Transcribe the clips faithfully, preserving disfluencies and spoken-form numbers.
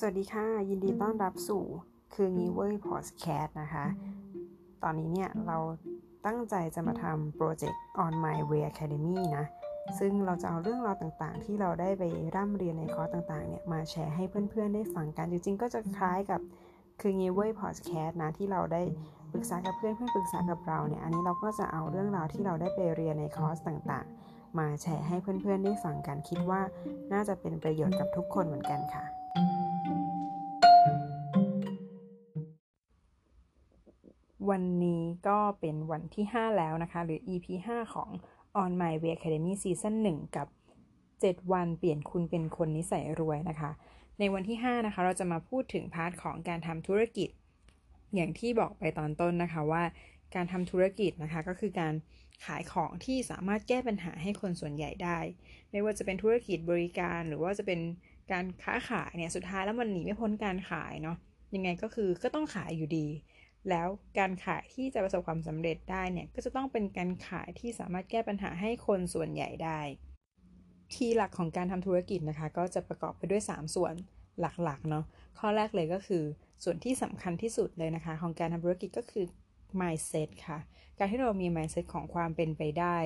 สวัสดีค่ะยินดีต้อนรับสู่คืองี้เว้ยพอดแคสต์นะคะตอนนี้เนี่ยเราตั้งใจจะมาทำโปรเจกต์ On my way academy นะซึ่งเราจะเอาเรื่องราวต่างๆที่เราได้ไปร่ำเรียนในคอร์สต่างๆเนี่ยมาแชร์ให้เพื่อนๆได้ฟังกันจริงๆก็จะคล้ายกับคืองี้เว้ยพอดแคสต์นะที่เราได้ปรึกษากับเพื่อนเพื่อนปรึกษากับเราเนี่ยอันนี้เราก็จะเอาเรื่องราวที่เราได้ไปเรียนในคอร์สต่างๆมาแชร์ให้เพื่อนๆได้ฟังกันคิดว่าน่าจะเป็นประโยชน์กับทุกคนเหมือนกันค่ะวันนี้ก็เป็นวันที่ห้าแล้วนะคะหรือ อี พี ห้า ของ On My Way Academy Season หนึ่งกับเจ็ดวันเปลี่ยนคุณเป็นคนนิสัยรวยนะคะในวันที่ห้านะคะเราจะมาพูดถึงพาร์ทของการทำธุรกิจอย่างที่บอกไปตอนต้นนะคะว่าการทำธุรกิจนะคะก็คือการขายของที่สามารถแก้ปัญหาให้คนส่วนใหญ่ได้ไม่ว่าจะเป็นธุรกิจบริการหรือว่าจะเป็นการค้าขายเนี่ยสุดท้ายแล้วมันหนีไม่พ้นการขายเนาะยังไงก็คือก็ต้องขายอยู่ดีแล้วการขายที่จะประสบความสำเร็จได้เนี่ยก็จะต้องเป็นการขายที่สามารถแก้ปัญหาให้คนส่วนใหญ่ได้คีย์หลักของการทำธุรกิจนะคะก็จะประกอบไปด้วยสามส่วนหลักๆเนาะข้อแรกเลยก็คือส่วนที่สำคัญที่สุดเลยนะคะของการทำธุรกิจก็คือ mindset ค่ะการที่เรามี mindset ของความเป็นไปได้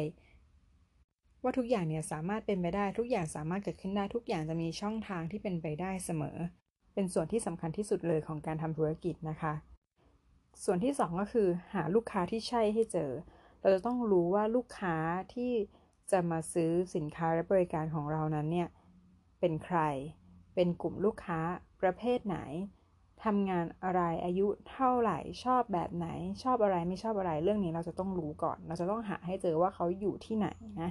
ว่าทุกอย่างเนี่ยสามารถเป็นไปได้ทุกอย่างสามารถเกิดขึ้นได้ทุกอย่างจะมีช่องทางที่เป็นไปได้เสมอเป็นส่วนที่สำคัญที่สุดเลยของการทำธุรกิจนะคะส่วนที่สองก็คือหาลูกค้าที่ใช่ให้เจอเราจะต้องรู้ว่าลูกค้าที่จะมาซื้อสินค้าและบริการของเรานั้นเนี่ยเป็นใครเป็นกลุ่มลูกค้าประเภทไหนทำงานอะไรอายุเท่าไหร่ชอบแบบไหนชอบอะไรไม่ชอบอะไรเรื่องนี้เราจะต้องรู้ก่อนเราจะต้องหาให้เจอว่าเขาอยู่ที่ไหนนะ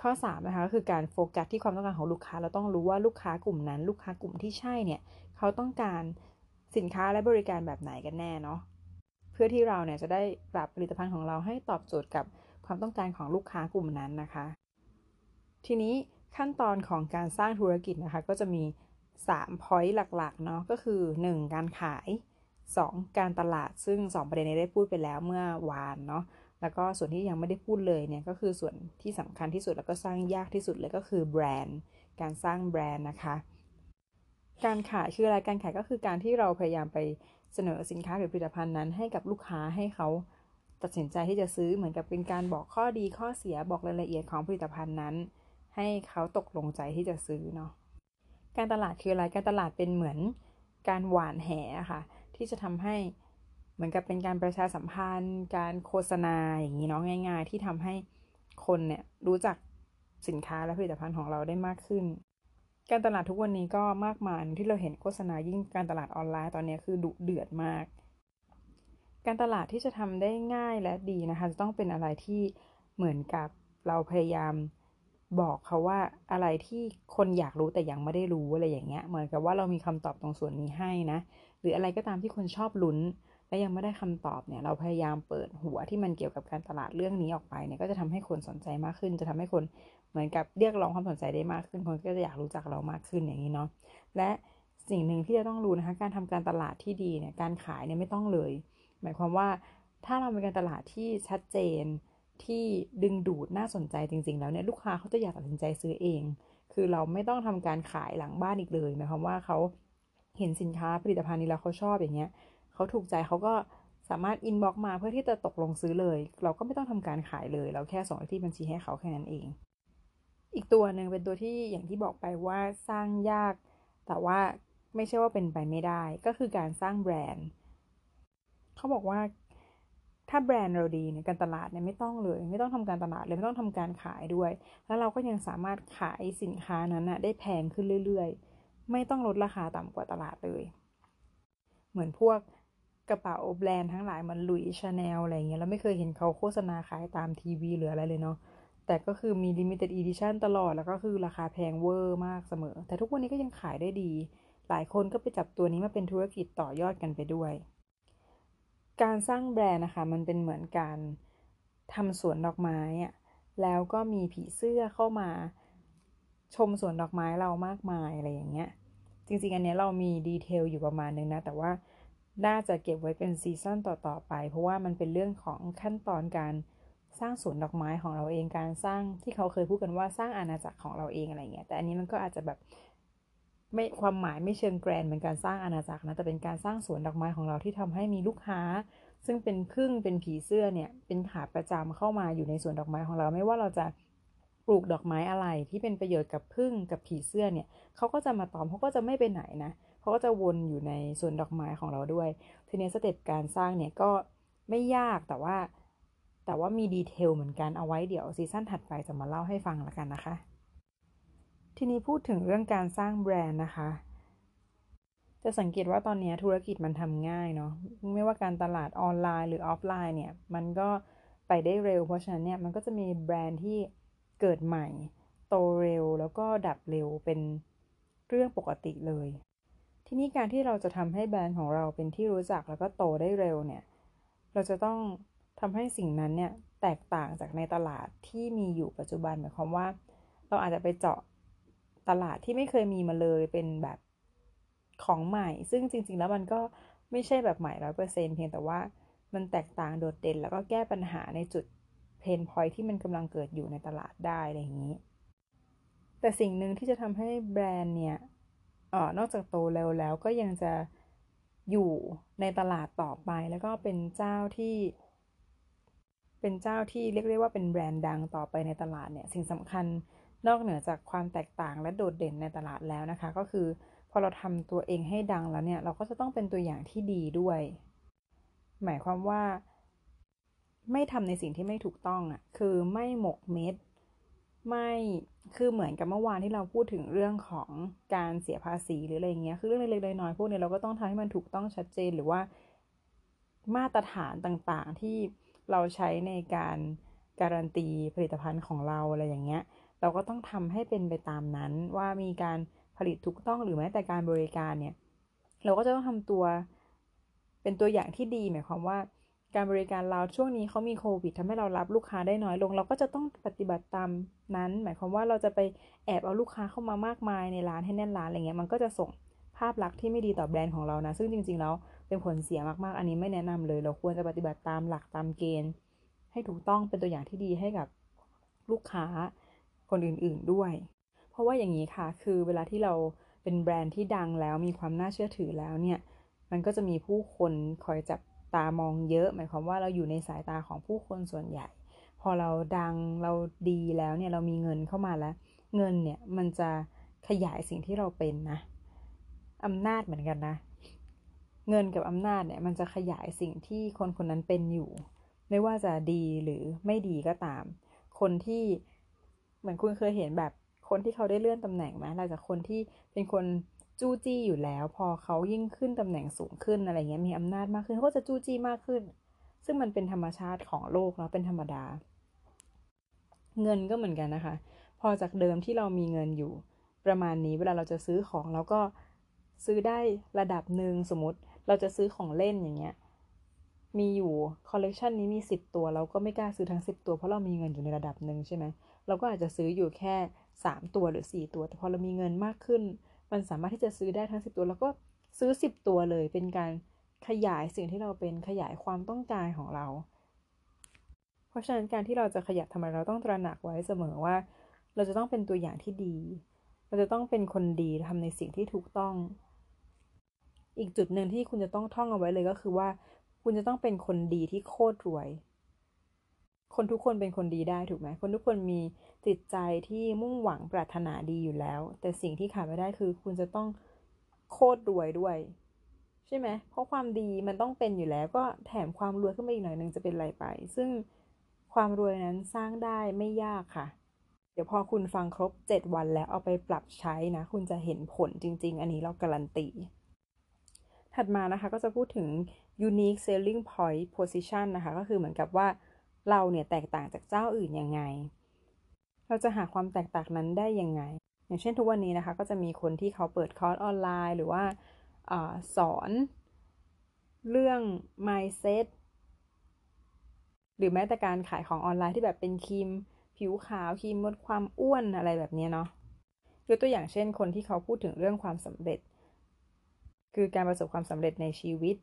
ข้อสามนะคะก็คือการโฟกัสที่ความต้องการของลูกค้าเราต้องรู้ว่าลูกค้ากลุ่มนั้นลูกค้ากลุ่มที่ใช่เนี่ยเขาต้องการสินค้าและบริการแบบไหนกันแน่เนาะเพื่อที่เราเนี่ยจะได้ปรับผลิตภัณฑ์ของเราให้ตอบโจทย์กับความต้องการของลูกค้ากลุ่มนั้นนะคะทีนี้ขั้นตอนของการสร้างธุรกิจนะคะก็จะมีสาม point หลักๆเนาะก็คือหนึ่งการขายสองการตลาดซึ่งสองประเด็นนี้ได้พูดไปแล้วเมื่อวานเนาะแล้วก็ส่วนที่ยังไม่ได้พูดเลยเนี่ยก็คือส่วนที่สำคัญที่สุดแล้วก็สร้างยากที่สุดเลยก็คือแบรนด์การสร้างแบรนด์นะคะการขายคืออะไรการขายก็คือการที่เราพยายามไปเสนอสินค้าหรือผลิตภัณฑ์นั้นให้กับลูกค้าให้เขาตัดสินใจที่จะซื้อเหมือนกับเป็นการบอกข้อดีข้อเสียบอกรายละเอียดของผลิตภัณฑ์นั้นให้เขาตกลงใจที่จะซื้อเนาะการตลาดคืออะไรการตลาดเป็นเหมือนการหว่านแหค่ะที่จะทำให้เหมือนกับเป็นการประชาสัมพันธ์การโฆษณาอย่างนี้เนาะง่ายๆที่ทำให้คนเนี่ยรู้จักสินค้าและผลิตภัณฑ์ของเราได้มากขึ้นการตลาดทุกวันนี้ก็มากมายที่เราเห็นโฆษณายิ่งการตลาดออนไลน์ตอนนี้คือดุเดือดมากการตลาดที่จะทำได้ง่ายและดีนะคะจะต้องเป็นอะไรที่เหมือนกับเราพยายามบอกเขาว่าอะไรที่คนอยากรู้แต่ยังไม่ได้รู้อะไรอย่างเงี้ยเหมือนกับว่าเรามีคำตอบตรงส่วนนี้ให้นะหรืออะไรก็ตามที่คนชอบลุ้นและยังไม่ได้คำตอบเนี่ยเราพยายามเปิดหัวที่มันเกี่ยวกับการตลาดเรื่องนี้ออกไปเนี่ยก็จะทำให้คนสนใจมากขึ้นจะทำให้คนเหมือนกับเรียกร้องความสนใจได้มากขึ้นคนก็จะอยากรู้จักเรามากขึ้นอย่างนี้เนาะและสิ่งหนึ่งที่จะต้องรู้นะคะการทำการตลาดที่ดีเนี่ยการขายเนี่ยไม่ต้องเลยหมายความว่าถ้าเรามีการตลาดที่ชัดเจนที่ดึงดูดน่าสนใจจริงๆแล้วเนี่ยลูกค้าเขาจะอยากตัดสินใจซื้อเองคือเราไม่ต้องทำการขายหลังบ้านอีกเลยหมายความว่าเขาเห็นสินค้าผลิตภัณฑ์นี้แล้วเขาชอบอย่างเงี้ยเขาถูกใจเขาก็สามารถอินบ็อกซ์มาเพื่อที่จะตกลงซื้อเลยเราก็ไม่ต้องทำการขายเลยเราแค่ส่งเลขที่บัญชีให้เขาแค่นั้นเองอีกตัวหนึ่งเป็นตัวที่อย่างที่บอกไปว่าสร้างยากแต่ว่าไม่ใช่ว่าเป็นไปไม่ได้ก็คือการสร้างแบรนด์เขาบอกว่าถ้าแบรนด์เราดีเนี่ยการตลาดเนี่ยไม่ต้องเลยไม่ต้องทำการตลาดเลยไม่ต้องทำการขายด้วยแล้วเราก็ยังสามารถขายสินค้านั้นนะได้แพงขึ้นเรื่อยๆไม่ต้องลดราคาต่ำกว่าตลาดเลยเหมือนพวกกระเป๋าแบรนด์ทั้งหลายมันหลุยส์ชาแนลอะไรเงี้ยเราไม่เคยเห็นเขาโฆษณาขายตามทีวีหรืออะไรเลยเนาะแต่ก็คือมี limited edition ตลอดแล้วก็คือราคาแพงเวอร์มากเสมอแต่ทุกวันนี้ก็ยังขายได้ดีหลายคนก็ไปจับตัวนี้มาเป็นธุรกิจต่อยอดกันไปด้วยการสร้างแบรนด์นะคะมันเป็นเหมือนการทำสวนดอกไม้อะแล้วก็มีผีเสื้อเข้ามาชมสวนดอกไม้เรามากมายอะไรอย่างเงี้ยจริงๆอันเนี้ยเรามีดีเทลอยู่ประมาณนึงนะแต่ว่าน่าจะเก็บไว้เป็นซีซั่นต่อๆไปเพราะว่ามันเป็นเรื่องของขั้นตอนการสร้างสวนดอกไม้ของเราเองการสร้างที่เขาเคยพูดกันว่าสร้างอาณาจักรของเราเองอะไรเงี้ยแต่อันนี้มันก็อาจจะแบบ ไม่ความหมายไม่เชิงแกรนด์เหมือนการสร้างอาณาจักรนะแต่เป็นการสร้างสวนดอกไม้ของเราที่ทำให้มีลูกค้าซึ่งเป็นผึ้งเป็นผีเสื้อเนี่ยเป็นขาประจำเข้ามาอยู่ในสวนดอกไม้ของเราไม่ว่าเราจะปลูกดอกไม้อะไรที่เป็นประโยชน์กับผึ้งกับผีเสื้อเนี่ยเขาก็จะมาตอมเขาก็จะไม่ไปไหนนะเขาก็จะวนอยู่ในสวนดอกไม้ของเราด้วยทีนี้สเต็ปการสร้างเนี่ยก็ไม่ยากแต่ว่าแต่ว่ามีดีเทลเหมือนกันเอาไว้เดี๋ยวซีซั่นถัดไปจะมาเล่าให้ฟังละกันนะคะทีนี้พูดถึงเรื่องการสร้างแบรนด์นะคะจะสังเกตว่าตอนนี้ธุรกิจมันทำง่ายเนาะไม่ว่าการตลาดออนไลน์หรือออฟไลน์เนี่ยมันก็ไปได้เร็วเพราะฉะนั้นเนี่ยมันก็จะมีแบรนด์ที่เกิดใหม่โตเร็วแล้วก็ดับเร็วเป็นเรื่องปกติเลยทีนี้การที่เราจะทำให้แบรนด์ของเราเป็นที่รู้จักแล้วก็โตได้เร็วเนี่ยเราจะต้องทำให้สิ่งนั้นเนี่ยแตกต่างจากในตลาดที่มีอยู่ปัจจุบันหมายความว่าเราอาจจะไปเจาะตลาดที่ไม่เคยมีมาเลยเป็นแบบของใหม่ซึ่งจริงๆแล้วมันก็ไม่ใช่แบบใหม่ ร้อยเปอร์เซ็นต์ เพียงแต่ว่ามันแตกต่างโดดเด่นแล้วก็แก้ปัญหาในจุดเพนพอยท์ที่มันกำลังเกิดอยู่ในตลาดได้อะไรอย่างนี้แต่สิ่งหนึ่งที่จะทำให้แบรนด์เนี่ยเอ่อนอกจากโตเร็วแล้วก็ยังจะอยู่ในตลาดต่อไปแล้วก็เป็นเจ้าที่เป็นเจ้าที่เรียกได้ว่าเป็นแบรนด์ดังต่อไปในตลาดเนี่ยสิ่งสำคัญนอกเหนือจากความแตกต่างและโดดเด่นในตลาดแล้วนะคะก็คือพอเราทำตัวเองให้ดังแล้วเนี่ยเราก็จะต้องเป็นตัวอย่างที่ดีด้วยหมายความว่าไม่ทำในสิ่งที่ไม่ถูกต้องอ่ะคือไม่หมกเม็ดไม่คือเหมือนกับเมื่อวานที่เราพูดถึงเรื่องของการเสียภาษีหรืออะไรเงี้ยคือเรื่องเล็กๆน้อยๆพวกนี้เราก็ต้องทำให้มันถูกต้องชัดเจนหรือว่ามาตรฐานต่างๆที่เราใช้ในการการันตีผลิตภัณฑ์ของเราอะไรอย่างเงี้ยเราก็ต้องทำให้เป็นไปตามนั้นว่ามีการผลิตถูกต้องหรือแม้แต่การบริการเนี่ยเราก็จะต้องทำตัวเป็นตัวอย่างที่ดีหมายความว่าการบริการเราช่วงนี้เขามีโควิดทำให้เรารับลูกค้าได้น้อยลงเราก็จะต้องปฏิบัติตามนั้นหมายความว่าเราจะไปแอบเอาลูกค้าเข้ามามากมายในร้านให้แน่นร้านอะไรเงี้ยมันก็จะส่งภาพลักษณ์ที่ไม่ดีต่อแบรนด์ของเรานะซึ่งจริงๆแล้วเป็นผลเสียมากๆอันนี้ไม่แนะนำเลยเราควรจะปฏิบัติตามหลักตามเกณฑ์ให้ถูกต้องเป็นตัวอย่างที่ดีให้กับลูกค้าคนอื่นๆด้วยเพราะว่าอย่างนี้ค่ะคือเวลาที่เราเป็นแบรนด์ที่ดังแล้วมีความน่าเชื่อถือแล้วเนี่ยมันก็จะมีผู้คนคอยจับตามองเยอะหมายความว่าเราอยู่ในสายตาของผู้คนส่วนใหญ่พอเราดังเราดีแล้วเนี่ยเรามีเงินเข้ามาแล้วเงินเนี่ยมันจะขยายสิ่งที่เราเป็นนะอำนาจเหมือนกันนะเงินกับอำนาจเนี่ยมันจะขยายสิ่งที่คนคนนั้นเป็นอยู่ไม่ว่าจะดีหรือไม่ดีก็ตามคนที่เหมือนคุณเคยเห็นแบบคนที่เขาได้เลื่อนตำแหน่งไหมหลังจากคนที่เป็นคนจู้จี้อยู่แล้วพอเขายิ่งขึ้นตำแหน่งสูงขึ้นอะไรเงี้ยมีอำนาจมากขึ้นเขาก็จะจู้จี้มากขึ้นซึ่งมันเป็นธรรมชาติของโลกเนาะเป็นธรรมดาเงินก็เหมือนกันนะคะพอจากเดิมที่เรามีเงินอยู่ประมาณนี้เวลาเราจะซื้อของเราก็ซื้อได้ระดับหนึ่งสมมติเราจะซื้อของเล่นอย่างเงี้ยมีอยู่คอลเลกชันนี้มีสิบตัวเราก็ไม่กล้าซื้อทั้งสิบตัวเพราะเรามีเงินอยู่ในระดับหนึ่งใช่ไหมเราก็อาจจะซื้ออยู่แค่สามตัวหรือสี่ตัวแต่พอเรามีเงินมากขึ้นมันสามารถที่จะซื้อได้ทั้งสิบตัวแล้วก็ซื้อสิบตัวเลยเป็นการขยายสิ่งที่เราเป็นขยายความต้องการของเราเพราะฉะนั้นการที่เราจะขยับทำอะไรเราต้องตระหนักไว้เสมอว่าเราจะต้องเป็นตัวอย่างที่ดีเราจะต้องเป็นคนดีทำในสิ่งที่ถูกต้องอีกจุดหนึ่งที่คุณจะต้องท่องเอาไว้เลยก็คือว่าคุณจะต้องเป็นคนดีที่โคตรรวยคนทุกคนเป็นคนดีได้ถูกไหมคนทุกคนมีจิตใจที่มุ่งหวังปรารถนาดีอยู่แล้วแต่สิ่งที่ขาดไม่ได้คือคุณจะต้องโคตรรวยด้วยใช่ไหมเพราะความดีมันต้องเป็นอยู่แล้วก็แถมความรวยขึ้นมาอีกหน่อยนึงจะเป็นไรไปซึ่งความรวยนั้นสร้างได้ไม่ยากค่ะเดี๋ยวพอคุณฟังครบเจ็ดวันแล้วเอาไปปรับใช้นะคุณจะเห็นผลจริงๆอันนี้เราการันตีถัดมานะคะก็จะพูดถึง unique selling point position นะคะก็คือเหมือนกับว่าเราเนี่ยแตกต่างจากเจ้าอื่นยังไงเราจะหาความแตกต่างนั้นได้ยังไงอย่างเช่นทุกวันนี้นะคะก็จะมีคนที่เขาเปิดคอร์สออนไลน์หรือว่าสอนเรื่อง mindset หรือแม้แต่การขายของออนไลน์ที่แบบเป็นครีมผิวขาวครีมลดความอ้วนอะไรแบบนี้เนาะยกตัวอย่างเช่นคนที่เขาพูดถึงเรื่องความสำเร็จคือการประสบความสำเร็จในชีวิต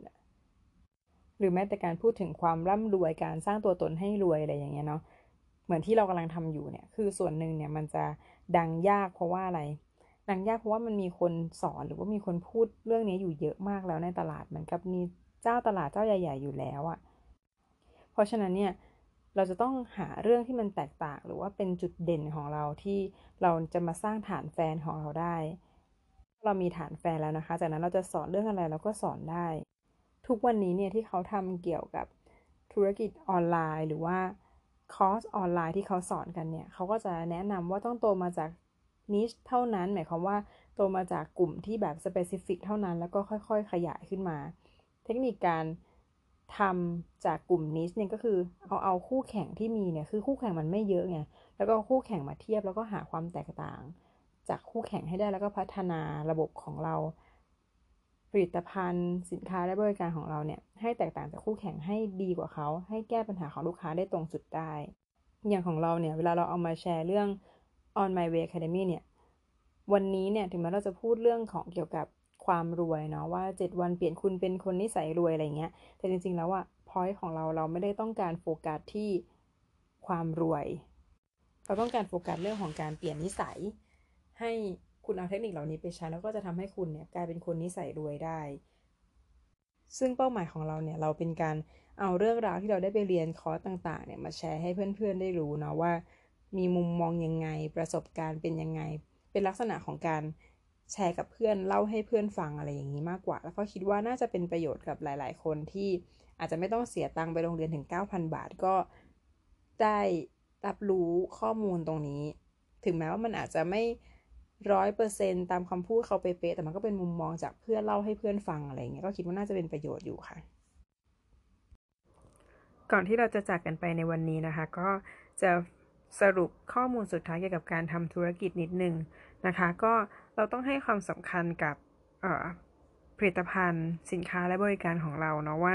หรือแม้แต่การพูดถึงความร่ำรวยการสร้างตัวตนให้รวยอะไรอย่างเงี้ยเนาะเหมือนที่เรากำลังทำอยู่เนี่ยคือส่วนหนึ่งเนี่ยมันจะดังยากเพราะว่าอะไร หนังยากเพราะว่ามันมีคนสอนหรือว่ามีคนพูดเรื่องนี้อยู่เยอะมากแล้วในตลาดเหมือนกับมีเจ้าตลาดเจ้าใหญ่ๆอยู่แล้วอ่ะเพราะฉะนั้นเนี่ยเราจะต้องหาเรื่องที่มันแตกต่างหรือว่าเป็นจุดเด่นของเราที่เราจะมาสร้างฐานแฟนของเราได้เรามีฐานแฟนแล้วนะคะจากนั้นเราจะสอนเรื่องอะไรเราก็สอนได้ทุกวันนี้เนี่ยที่เขาทำเกี่ยวกับธุรกิจออนไลน์หรือว่าคอร์สออนไลน์ที่เขาสอนกันเนี่ยเขาก็จะแนะนำว่าต้องโตมาจากนิชเท่านั้นหมายความว่าโตมาจากกลุ่มที่แบบสเปซิฟิกเท่านั้นแล้วก็ค่อยๆขยายขึ้นมาเทคนิคการทำจากกลุ่มนิชเนี่ยก็คือเอาเอาคู่แข่งที่มีเนี่ยคือคู่แข่งมันไม่เยอะไงแล้วก็คู่แข่งมาเทียบแล้วก็หาความแตกต่างจากคู่แข่งให้ได้แล้วก็พัฒนาระบบของเราผลิตภัณฑ์สินค้าและบริการของเราเนี่ยให้แตกต่างจากคู่แข่งให้ดีกว่าเขาให้แก้ปัญหาของลูกค้าได้ตรงจุดได้อย่างของเราเนี่ยเวลาเราเอามาแชร์เรื่อง On my way academy เนี่ยวันนี้เนี่ยถึงแม้เราจะพูดเรื่องของเกี่ยวกับความรวยเนาะว่าเจ็ดวันเปลี่ยนคุณเป็นคนนิสัยรวยอะไรเงี้ยแต่จริงๆแล้วอะ point ของเราเราไม่ได้ต้องการโฟกัสที่ความรวยเราต้องการโฟกัสเรื่องของการเปลี่ยนนิสัยให้คุณเอาเทคนิคเหล่านี้ไปใช้แล้วก็จะทำให้คุณเนี่ยกลายเป็นคนนิสัยรวยได้ซึ่งเป้าหมายของเราเนี่ยเราเป็นการเอาเรื่องราวที่เราได้ไปเรียนคอร์สต่างๆเนี่ยมาแชร์ให้เพื่อนๆได้รู้เนาะว่ามีมุมมองยังไงประสบการณ์เป็นยังไงเป็นลักษณะของการแชร์กับเพื่อนเล่าให้เพื่อนฟังอะไรอย่างนี้มากกว่าแล้วก็คิดว่าน่าจะเป็นประโยชน์กับหลายๆคนที่อาจจะไม่ต้องเสียตังค์ไปโรงเรียนถึง เก้าพัน บาทก็ได้รับรู้ข้อมูลตรงนี้ถึงแม้ว่ามันอาจจะไม่ร้อยเปอร์เซ็นต์ตามคำพูดเขาเป๊ะแต่มันก็เป็นมุมมองจากเพื่อนเล่าให้เพื่อนฟังอะไรอย่างเงี้ยก็คิดว่าน่าจะเป็นประโยชน์อยู่ค่ะก่อนที่เราจะจากกันไปในวันนี้นะคะก็จะสรุปข้อมูลสุดท้ายเกี่ยวกับการทำธุรกิจนิดนึงนะคะก็เราต้องให้ความสำคัญกับผลิตภัณฑ์สินค้าและบริการของเราเนาะว่า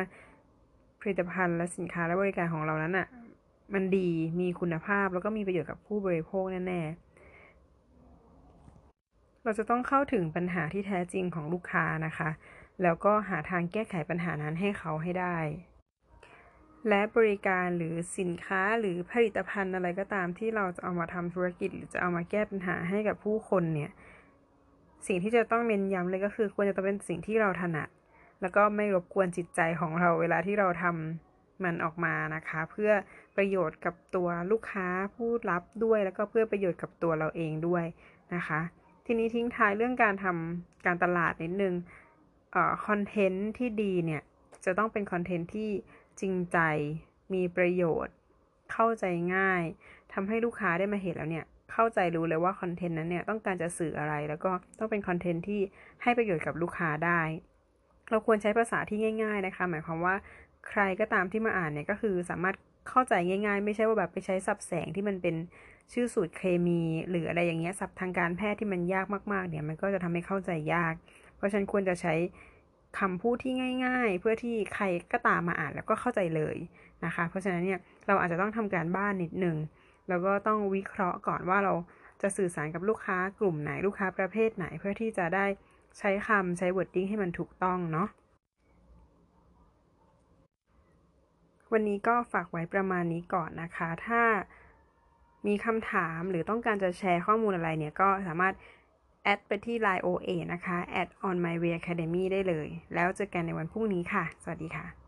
ผลิตภัณฑ์และสินค้าและบริการของเรานั้นอ่ะมันดีมีคุณภาพแล้วก็มีประโยชน์กับผู้บริโภคแน่ๆเราจะต้องเข้าถึงปัญหาที่แท้จริงของลูกค้านะคะแล้วก็หาทางแก้ไขปัญหานั้นให้เขาให้ได้และบริการหรือสินค้าหรือผลิตภัณฑ์อะไรก็ตามที่เราจะเอามาทำธุรกิจหรือจะเอามาแก้ปัญหาให้กับผู้คนเนี่ยสิ่งที่จะต้องเน้นย้ำเลยก็คือควรจะต้องเป็นสิ่งที่เราถนัดแล้วก็ไม่รบกวนจิตใจของเราเวลาที่เราทำมันออกมานะคะเพื่อประโยชน์กับตัวลูกค้าผู้รับด้วยแล้วก็เพื่อประโยชน์กับตัวเราเองด้วยนะคะทีนี้ทิ้งท้ายเรื่องการทำการตลาดนิดนึงเอ่อคอนเทนต์ที่ดีเนี่ยจะต้องเป็นคอนเทนต์ที่จริงใจมีประโยชน์เข้าใจง่ายทำให้ลูกค้าได้มาเห็นแล้วเนี่ยเข้าใจรู้เลยว่าคอนเทนต์นั้นเนี่ยต้องการจะสื่ออะไรแล้วก็ต้องเป็นคอนเทนต์ที่ให้ประโยชน์กับลูกค้าได้เราควรใช้ภาษาที่ง่ายๆนะคะหมายความว่าใครก็ตามที่มาอ่านเนี่ยก็คือสามารถเข้าใจง่ายๆไม่ใช่ว่าแบบไปใช้ศัพท์แสงที่มันเป็นชื่อสูตรเคมีหรืออะไรอย่างเงี้ยศัพท์ทางการแพทย์ที่มันยากมากๆเนี่ยมันก็จะทำให้เข้าใจยากเพราะฉะนั้นควรจะใช้คำพูดที่ง่ายๆเพื่อที่ใครก็ตามมาอ่านแล้วก็เข้าใจเลยนะคะเพราะฉะนั้นเนี่ยเราอาจจะต้องทำการบ้านนิดนึงแล้วก็ต้องวิเคราะห์ก่อนว่าเราจะสื่อสารกับลูกค้ากลุ่มไหนลูกค้าประเภทไหนเพื่อที่จะได้ใช้คำใช้ wording ให้มันถูกต้องเนาะวันนี้ก็ฝากไว้ประมาณนี้ก่อนนะคะถ้ามีคำถามหรือต้องการจะแชร์ข้อมูลอะไรเนี่ยก็สามารถแอดไปที่ ไลน์ โอ เอ นะคะ แอด on my way academy ได้เลยแล้วเจอกันในวันพรุ่งนี้ค่ะสวัสดีค่ะ